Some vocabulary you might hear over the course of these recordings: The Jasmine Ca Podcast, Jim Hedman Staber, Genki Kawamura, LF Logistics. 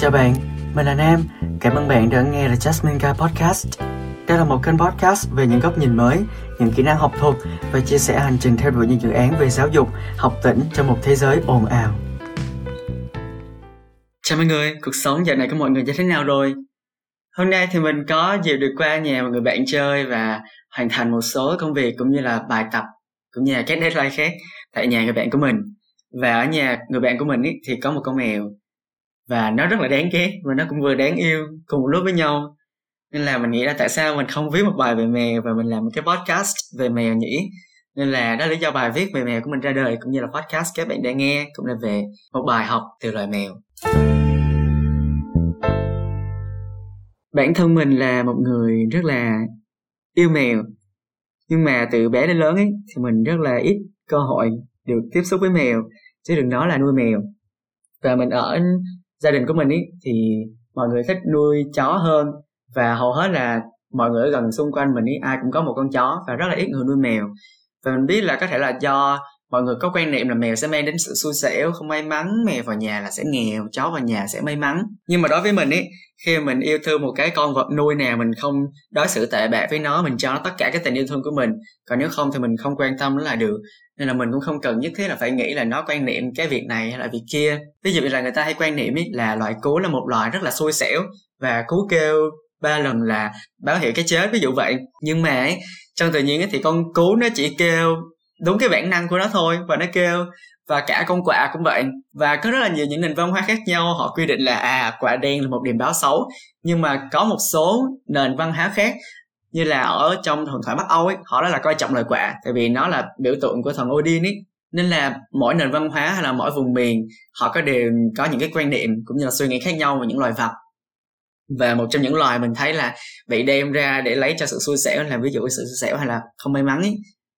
Chào bạn, mình là Nam. Cảm ơn bạn đã nghe The Jasmine Ca Podcast. Đây là một kênh podcast về những góc nhìn mới, những kỹ năng học thuật và chia sẻ hành trình theo đuổi những dự án về giáo dục, học tỉnh trong một thế giới ồn ào. Chào mọi người, cuộc sống dạo này của mọi người như thế nào rồi? Hôm nay thì mình có dịp được qua nhà một người bạn chơi và hoàn thành một số công việc cũng như là bài tập cũng như là các deadline khác tại nhà người bạn của mình. Và ở nhà người bạn của mình ý, thì có một con mèo và nó rất là đáng ghét và nó cũng vừa đáng yêu cùng một lúc với nhau, nên là mình nghĩ là tại sao mình không viết một bài về mèo và mình làm một cái podcast về mèo nhỉ. Nên là đó là lý do bài viết về mèo của mình ra đời cũng như là podcast các bạn đang nghe cũng là về một bài học từ loài mèo. Bản thân mình là một người rất là yêu mèo, nhưng mà từ bé đến lớn ấy, thì mình rất là ít cơ hội được tiếp xúc với mèo, chứ đừng nói là nuôi mèo. Và mình ở gia đình của mình ấy, thì mọi người thích nuôi chó hơn, và hầu hết là mọi người ở gần xung quanh mình ấy, ai cũng có một con chó và rất là ít người nuôi mèo. Và mình biết là có thể là do mọi người có quan niệm là mèo sẽ mang đến sự xui xẻo, không may mắn, mèo vào nhà là sẽ nghèo, chó vào nhà sẽ may mắn. Nhưng mà đối với mình ấy, khi mình yêu thương một cái con vật nuôi nào, mình không đối xử tệ bạc với nó, mình cho nó tất cả cái tình yêu thương của mình. Còn nếu không thì mình không quan tâm nó là được. Nên là mình cũng không cần nhất thiết là phải nghĩ là nó quan niệm cái việc này hay là việc kia. Ví dụ như là người ta hay quan niệm ấy là loài cú là một loài rất là xui xẻo và cú kêu 3 lần là báo hiệu cái chết, ví dụ vậy. Nhưng mà ấy, trong tự nhiên ấy, thì con cú nó chỉ kêu đúng cái bản năng của nó thôi, và nó kêu. Và cả con quạ cũng vậy, và có rất là nhiều những nền văn hóa khác nhau họ quy định là quạ đen là một điểm báo xấu. Nhưng mà có một số nền văn hóa khác như là ở trong thần thoại Bắc Âu ấy, họ rất là coi trọng loài quạ, tại vì nó là biểu tượng của thần Odin ấy. Nên là mỗi nền văn hóa hay là mỗi vùng miền họ có đều có những cái quan niệm cũng như là suy nghĩ khác nhau về những loài vật. Và một trong những loài mình thấy là bị đem ra để lấy cho sự xui xẻo, làm ví dụ sự xui xẻo hay là không may mắn ấy,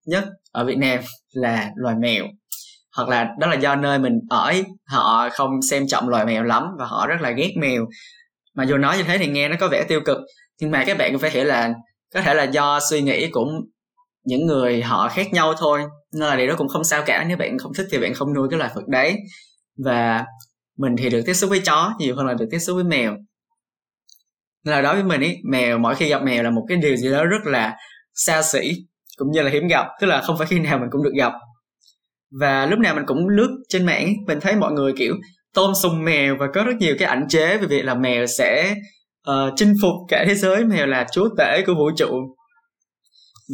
nhất ở Việt Nam là loài mèo. Hoặc là đó là do nơi mình ở ấy, họ không xem trọng loài mèo lắm và họ rất là ghét mèo. Mà dù nói như thế thì nghe nó có vẻ tiêu cực, nhưng mà các bạn cũng phải hiểu là có thể là do suy nghĩ của những người họ khác nhau thôi. Nên là điều đó cũng không sao cả, nếu bạn không thích thì bạn không nuôi cái loài vật đấy. Và mình thì được tiếp xúc với chó nhiều hơn là được tiếp xúc với mèo. Nên là đối với mình ấy, mèo, mỗi khi gặp mèo là một cái điều gì đó rất là xa xỉ cũng như là hiếm gặp, tức là không phải khi nào mình cũng được gặp. Và lúc nào mình cũng lướt trên mạng, mình thấy mọi người kiểu tôn sùng mèo và có rất nhiều cái ảnh chế về việc là mèo sẽ chinh phục cả thế giới, mèo là chúa tể của vũ trụ.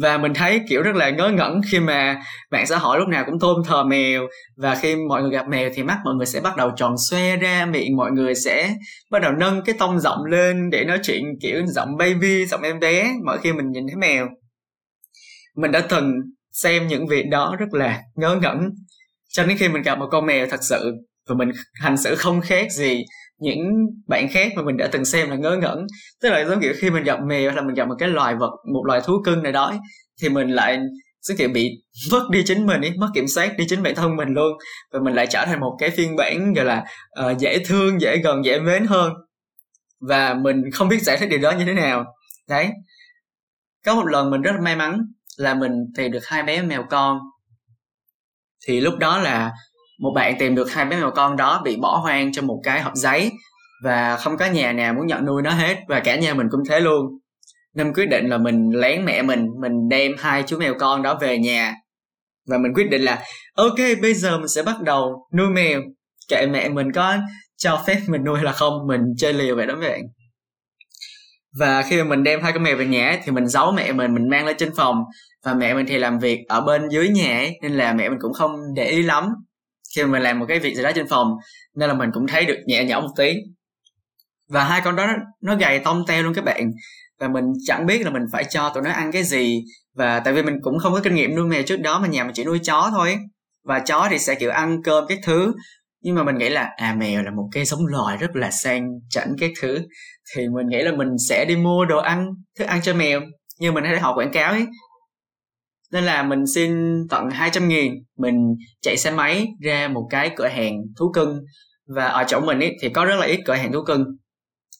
Và mình thấy kiểu rất là ngớ ngẩn khi mà mạng xã hội lúc nào cũng tôn thờ mèo, và khi mọi người gặp mèo thì mắt mọi người sẽ bắt đầu tròn xoe ra, miệng mọi người sẽ bắt đầu nâng cái tông giọng lên để nói chuyện kiểu giọng baby, giọng em bé mỗi khi mình nhìn thấy mèo. Mình đã từng xem những việc đó rất là ngớ ngẩn, cho đến khi mình gặp một con mèo thật sự và mình hành xử không khác gì những bạn khác mà mình đã từng xem là ngớ ngẩn. Tức là giống kiểu khi mình gặp mèo hay là mình gặp một cái loài vật, một loài thú cưng nào đó, thì mình lại sẽ kiểu bị mất đi chính mình ấy, mất kiểm soát đi chính bản thân mình luôn, và mình lại trở thành một cái phiên bản gọi là dễ thương, dễ gần, dễ mến hơn. Và mình không biết giải thích điều đó như thế nào đấy. Có một lần mình rất là may mắn là mình tìm được 2 bé mèo con. Thì lúc đó là một bạn tìm được 2 bé mèo con đó bị bỏ hoang trong một cái hộp giấy và không có nhà nào muốn nhận nuôi nó hết, và cả nhà mình cũng thế luôn. Nên quyết định là mình lén mẹ mình đem 2 chú mèo con đó về nhà, và mình quyết định là ok, bây giờ mình sẽ bắt đầu nuôi mèo, kệ mẹ mình có cho phép mình nuôi là không, mình chơi liều vậy đó mấy bạn. Và khi mà mình đem 2 con mèo về nhà thì mình giấu mẹ mình mang lên trên phòng, và mẹ mình thì làm việc ở bên dưới nhà ấy, nên là mẹ mình cũng không để ý lắm khi mà mình làm một cái việc gì đó trên phòng, nên là mình cũng thấy được nhẹ nhõm một tí. Và 2 con đó nó gầy tông teo luôn các bạn, và mình chẳng biết là mình phải cho tụi nó ăn cái gì, và tại vì mình cũng không có kinh nghiệm nuôi mèo trước đó, mà nhà mình chỉ nuôi chó thôi, và chó thì sẽ kiểu ăn cơm các thứ. Nhưng mà mình nghĩ là mèo là một cái giống loài rất là sang chảnh các thứ, thì mình nghĩ là mình sẽ đi mua đồ ăn, thức ăn cho mèo như mình thấy họ quảng cáo ấy. Nên là mình xin tận 200.000, mình chạy xe máy ra một cái cửa hàng thú cưng. Và ở chỗ mình ấy thì có rất là ít cửa hàng thú cưng,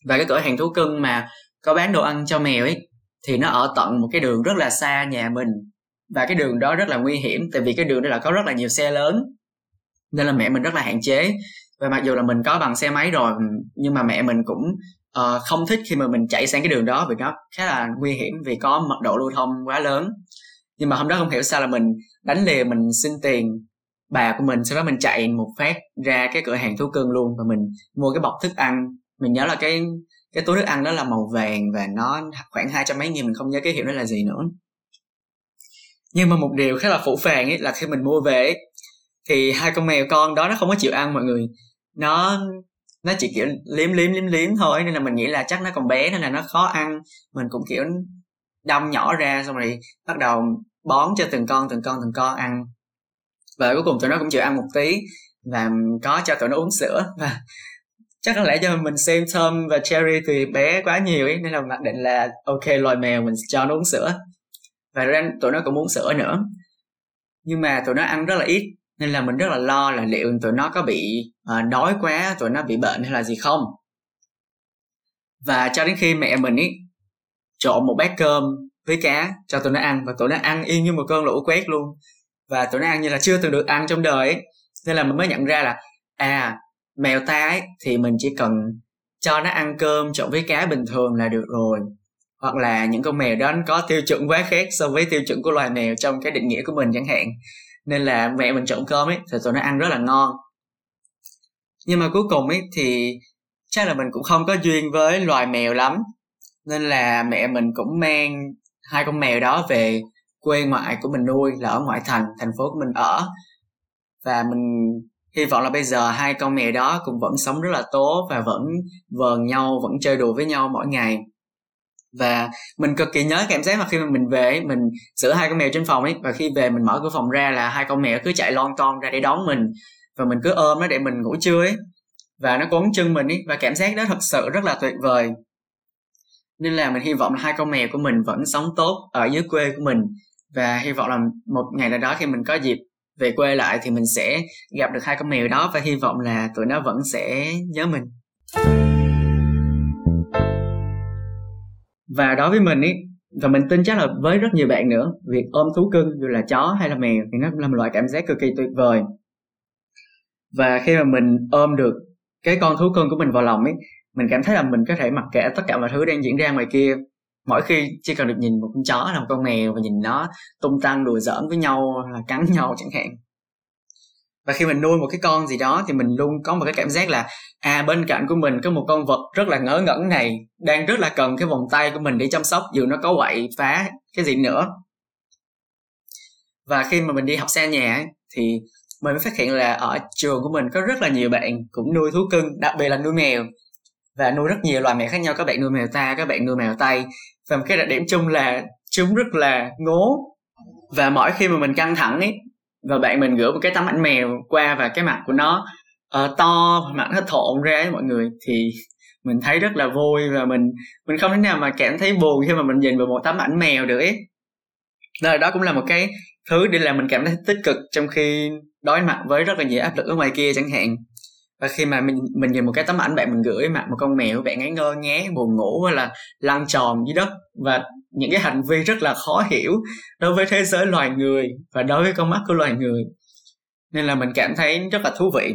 và cái cửa hàng thú cưng mà có bán đồ ăn cho mèo ấy thì nó ở tận một cái đường rất là xa nhà mình, và cái đường đó rất là nguy hiểm, tại vì cái đường đó là có rất là nhiều xe lớn. Nên là mẹ mình rất là hạn chế, Và mặc dù là mình có bằng xe máy rồi, nhưng mà mẹ mình cũng không thích khi mà mình chạy sang cái đường đó, vì nó khá là nguy hiểm vì có mật độ lưu thông quá lớn. Nhưng mà hôm đó không hiểu sao là mình đánh lìa, mình xin tiền bà của mình, sau đó mình chạy một phát ra cái cửa hàng thú cưng luôn. Và mình mua cái bọc thức ăn, mình nhớ là cái túi thức ăn đó là màu vàng và nó khoảng 200 mấy nghìn, mình không nhớ cái hiệu đó là gì nữa. Nhưng mà một điều khá là phũ phàng ấy là khi mình mua về ấy, thì hai con mèo con đó nó không có chịu ăn mọi người, nó chỉ kiểu liếm thôi, nên là mình nghĩ là chắc nó còn bé nên là nó khó ăn. Mình cũng kiểu đâm nhỏ ra xong rồi bắt đầu bón cho từng con ăn, và cuối cùng tụi nó cũng chịu ăn một tí và có cho tụi nó uống sữa. Và chắc có lẽ do mình xem Tom và Jerry thì bé quá nhiều ấy, nên là mặc định là ok, loài mèo mình cho nó uống sữa. Và tụi nó cũng uống sữa nữa, nhưng mà tụi nó ăn rất là ít, nên là mình rất là lo là liệu tụi nó có bị đói quá, tụi nó bị bệnh hay là gì không. Và cho đến khi mẹ mình ấy trộn một bát cơm với cá cho tụi nó ăn, và tụi nó ăn yên như một cơn lũ quét luôn. Và tụi nó ăn như là chưa từng được ăn trong đời ấy. Nên là mình mới nhận ra là mèo ta ấy thì mình chỉ cần cho nó ăn cơm trộn với cá bình thường là được rồi. Hoặc là những con mèo đó có tiêu chuẩn quá khác so với tiêu chuẩn của loài mèo trong cái định nghĩa của mình chẳng hạn. Nên là mẹ mình trộn cơm ấy thì tụi nó ăn rất là ngon. Nhưng mà cuối cùng ấy thì chắc là mình cũng không có duyên với loài mèo lắm, nên là mẹ mình cũng mang hai con mèo đó về quê ngoại của mình nuôi, là ở ngoại thành, thành phố của mình ở. Và mình hy vọng là bây giờ hai con mèo đó cũng vẫn sống rất là tốt và vẫn vờn nhau, vẫn chơi đùa với nhau mỗi ngày. Và mình cực kỳ nhớ cảm giác mà khi mà mình về, mình sửa hai con mèo trên phòng ấy, và khi về mình mở cửa phòng ra là hai con mèo cứ chạy lon ton ra để đón mình, và mình cứ ôm nó để mình ngủ trưa ấy, và nó quấn chân mình ấy, và cảm giác đó thật sự rất là tuyệt vời. Nên là mình hy vọng là hai con mèo của mình vẫn sống tốt ở dưới quê của mình, và hy vọng là một ngày nào đó khi mình có dịp về quê lại thì mình sẽ gặp được hai con mèo đó, và hy vọng là tụi nó vẫn sẽ nhớ mình. Và đối với mình ý, và mình tin chắc là với rất nhiều bạn nữa, việc ôm thú cưng dù là chó hay là mèo thì nó là một loại cảm giác cực kỳ tuyệt vời. Và khi mà mình ôm được cái con thú cưng của mình vào lòng ấy, mình cảm thấy là mình có thể mặc kệ tất cả mọi thứ đang diễn ra ngoài kia. Mỗi khi chỉ cần được nhìn một con chó hay một con mèo và nhìn nó tung tăng đùa giỡn với nhau, là cắn nhau chẳng hạn. Và khi mình nuôi một cái con gì đó thì mình luôn có một cái cảm giác là bên cạnh của mình có một con vật rất là ngớ ngẩn này, đang rất là cần cái vòng tay của mình để chăm sóc, dù nó có quậy phá cái gì nữa. Và khi mà mình đi học xa nhà ấy, thì mình mới phát hiện là ở trường của mình có rất là nhiều bạn cũng nuôi thú cưng, đặc biệt là nuôi mèo. Và nuôi rất nhiều loài mèo khác nhau, các bạn nuôi mèo ta, các bạn nuôi mèo Tây. Và một cái đặc điểm chung là chúng rất là ngố. Và mỗi khi mà mình căng thẳng ấy, và bạn mình gửi một cái tấm ảnh mèo qua và cái mặt của nó to, mặt nó thộn ra ấy mọi người, thì mình thấy rất là vui. Và mình không thể nào mà cảm thấy buồn khi mà mình nhìn vào một tấm ảnh mèo được ấy. Rồi đó cũng là một cái thứ để làm mình cảm thấy tích cực trong khi đối mặt với rất là nhiều áp lực ở ngoài kia chẳng hạn. Và khi mà mình nhìn một cái tấm ảnh bạn mình gửi mặt một con mèo, bạn ấy ngơ ngé, buồn ngủ hay là lăn tròn dưới đất, và những cái hành vi rất là khó hiểu đối với thế giới loài người và đối với con mắt của loài người, nên là mình cảm thấy rất là thú vị.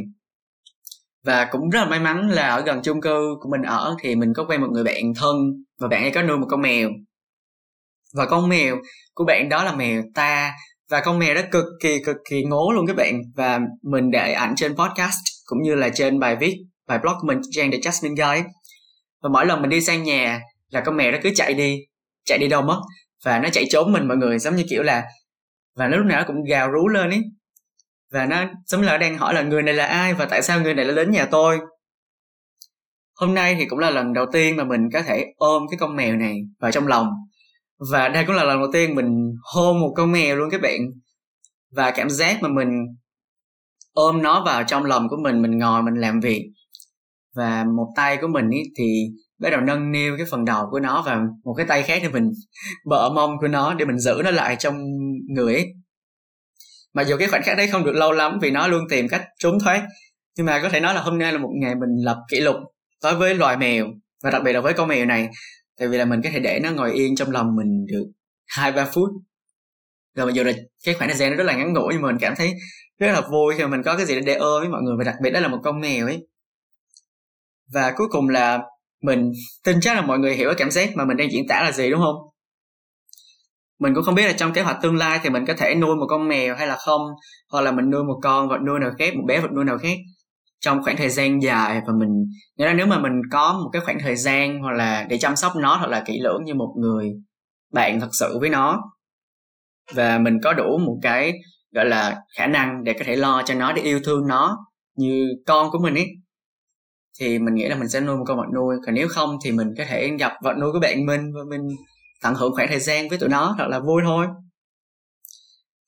Và cũng rất là may mắn là ở gần chung cư của mình ở thì mình có quen một người bạn thân, và bạn ấy có nuôi một con mèo. Và con mèo của bạn đó là mèo ta, và con mèo đó cực kỳ ngố luôn các bạn. Và mình để ảnh trên podcast cũng như là trên bài viết, bài blog của mình, trang The Jasmine Ca. Và mỗi lần mình đi sang nhà là con mèo nó cứ chạy đi đâu mất, và nó chạy trốn mình mọi người, giống như kiểu là, và nó lúc nào nó cũng gào rú lên ấy, và nó giống như là đang hỏi là người này là ai và tại sao người này lại đến nhà tôi. Hôm nay thì cũng là lần đầu tiên mà mình có thể ôm cái con mèo này vào trong lòng, và đây cũng là lần đầu tiên mình hôn một con mèo luôn các bạn. Và cảm giác mà mình ôm nó vào trong lòng của mình ngồi mình làm việc, và một tay của mình ý thì bắt đầu nâng niu cái phần đầu của nó, và một cái tay khác thì mình bợ mông của nó để mình giữ nó lại trong người ấy. Mặc dù cái khoảnh khắc đấy không được lâu lắm vì nó luôn tìm cách trốn thoát, nhưng mà có thể nói là hôm nay là một ngày mình lập kỷ lục đối với loài mèo, và đặc biệt là với con mèo này, tại vì là mình có thể để nó ngồi yên trong lòng mình được 2-3 phút. Rồi mặc dù là cái khoảng thời gian nó rất là ngắn ngủi, nhưng mà mình cảm thấy rất là vui khi mà mình có cái gì để ơ với mọi người, và đặc biệt đó là một con mèo ấy. Và cuối cùng là mình tin chắc là mọi người hiểu cái cảm giác mà mình đang diễn tả là gì, đúng không? Mình cũng không biết là trong kế hoạch tương lai thì mình có thể nuôi một con mèo hay là không, hoặc là mình nuôi một con vật nuôi nào khác, một bé vật nuôi nào khác trong khoảng thời gian dài. Và mình nghĩa là nếu mà mình có một cái khoảng thời gian hoặc là để chăm sóc nó thật là kỹ lưỡng như một người bạn thật sự với nó, và mình có đủ một cái gọi là khả năng để có thể lo cho nó, để yêu thương nó như con của mình ấy, thì mình nghĩ là mình sẽ nuôi một con vật nuôi. Còn nếu không thì mình có thể gặp vật nuôi của bạn mình và mình tận hưởng khoảng thời gian với tụi nó thật là vui thôi.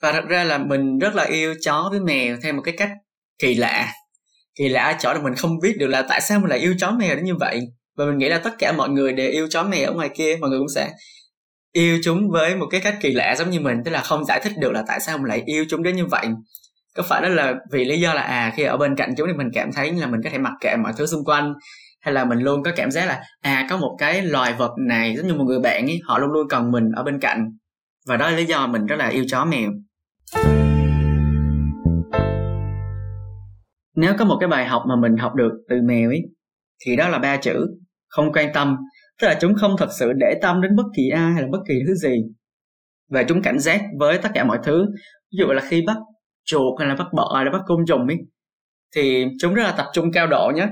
Và thật ra là mình rất là yêu chó với mèo theo một cái cách kỳ lạ chỗ là mình không biết được là tại sao mình lại yêu chó mèo đến như vậy. Và mình nghĩ là tất cả mọi người đều yêu chó mèo ở ngoài kia, mọi người cũng sẽ yêu chúng với một cái cách kỳ lạ giống như mình, tức là không giải thích được là tại sao mình lại yêu chúng đến như vậy. Có phải đó là vì lý do là khi ở bên cạnh chúng thì mình cảm thấy là mình có thể mặc kệ mọi thứ xung quanh, hay là mình luôn có cảm giác là có một cái loài vật này giống như một người bạn ấy, họ luôn luôn cần mình ở bên cạnh. Và đó là lý do mình rất là yêu chó mèo. Nếu có một cái bài học mà mình học được từ mèo ấy thì đó là 3 chữ: không quan tâm. Tức là chúng không thật sự để tâm đến bất kỳ ai hay là bất kỳ thứ gì, và chúng cảnh giác với tất cả mọi thứ. Ví dụ là khi bắt chuột hay là bắt bọ hay là bắt côn trùng ấy, thì chúng rất là tập trung cao độ nhé,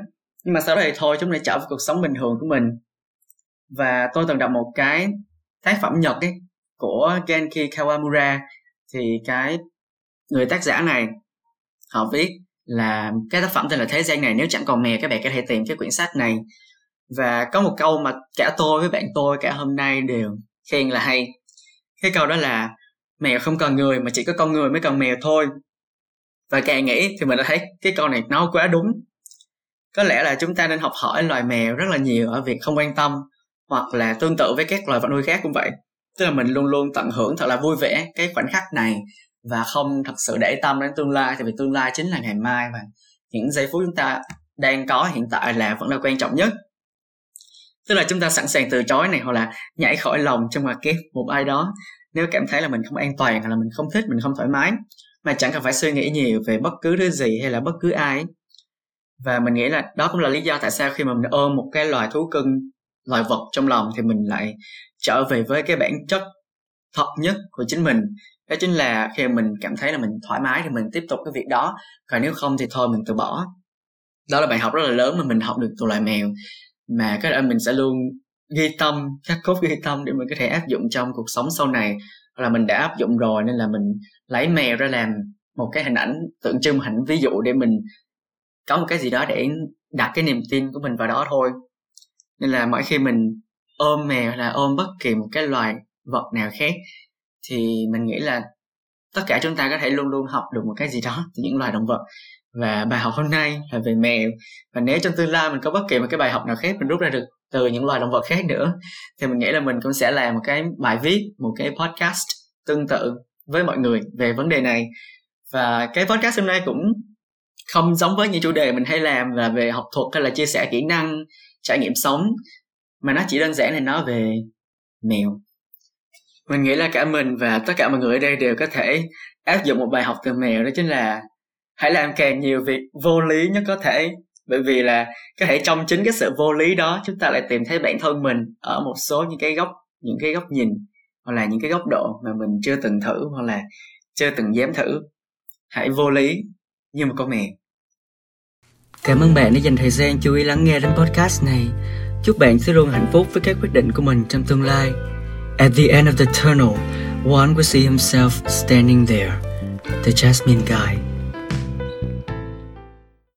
nhưng mà sau đó thì thôi, chúng lại trở về cuộc sống bình thường của mình. Và tôi từng đọc một cái tác phẩm Nhật ấy của Genki Kawamura, thì cái người tác giả này họ viết là cái tác phẩm tên là Thế gian này nếu chẳng còn mèo, các bạn có thể tìm cái quyển sách này. Và có một câu mà cả tôi với bạn tôi cả hôm nay đều khen là hay. Cái câu đó là mèo không cần người mà chỉ có con người mới cần mèo thôi. Và càng nghĩ thì mình đã thấy cái câu này nó quá đúng. Có lẽ là chúng ta nên học hỏi loài mèo rất là nhiều ở việc không quan tâm, hoặc là tương tự với các loài vật nuôi khác cũng vậy. Tức là mình luôn luôn tận hưởng thật là vui vẻ cái khoảnh khắc này, và không thật sự để tâm đến tương lai, tại vì tương lai chính là ngày mai, và những giây phút chúng ta đang có hiện tại là vẫn là quan trọng nhất. Tức là chúng ta sẵn sàng từ chối này, hoặc là nhảy khỏi lòng trong ngoặc kép một ai đó nếu cảm thấy là mình không an toàn, hoặc là mình không thích, mình không thoải mái, mà chẳng cần phải suy nghĩ nhiều về bất cứ thứ gì hay là bất cứ ai. Và mình nghĩ là đó cũng là lý do tại sao khi mà mình ôm một cái loài thú cưng, loài vật trong lòng, thì mình lại trở về với cái bản chất thật nhất của chính mình. Đó chính là khi mình cảm thấy là mình thoải mái thì mình tiếp tục cái việc đó, còn nếu không thì thôi mình từ bỏ. Đó là bài học rất là lớn mà mình học được từ loài mèo, mà cái đó mình sẽ luôn ghi tâm, khắc cốt ghi tâm để mình có thể áp dụng trong cuộc sống sau này. Hoặc là mình đã áp dụng rồi nên là mình lấy mèo ra làm một cái hình ảnh tượng trưng, hình ví dụ để mình có một cái gì đó để đặt cái niềm tin của mình vào đó thôi. Nên là mỗi khi mình ôm mèo hay là ôm bất kỳ một cái loài vật nào khác thì mình nghĩ là tất cả chúng ta có thể luôn luôn học được một cái gì đó từ những loài động vật. Và bài học hôm nay là về mèo. Và nếu trong tương lai mình có bất kỳ một cái bài học nào khác mình rút ra được từ những loài động vật khác nữa, thì mình nghĩ là mình cũng sẽ làm một cái bài viết, một cái podcast tương tự với mọi người về vấn đề này. Và cái podcast hôm nay cũng không giống với những chủ đề mình hay làm là về học thuật hay là chia sẻ kỹ năng, trải nghiệm sống, mà nó chỉ đơn giản là nói về mèo. Mình nghĩ là cả mình và tất cả mọi người ở đây đều có thể áp dụng một bài học từ mèo, đó chính là hãy làm càng nhiều việc vô lý nhất có thể. Bởi vì là có thể trong chính cái sự vô lý đó chúng ta lại tìm thấy bản thân mình ở một số những cái góc nhìn, hoặc là những cái góc độ mà mình chưa từng thử hoặc là chưa từng dám thử. Hãy vô lý như một con mèo. Cảm ơn bạn đã dành thời gian chú ý lắng nghe đến podcast này. Chúc bạn sẽ luôn hạnh phúc với các quyết định của mình trong tương lai. At the end of the tunnel, one will see himself standing there. The Jasmine Guy.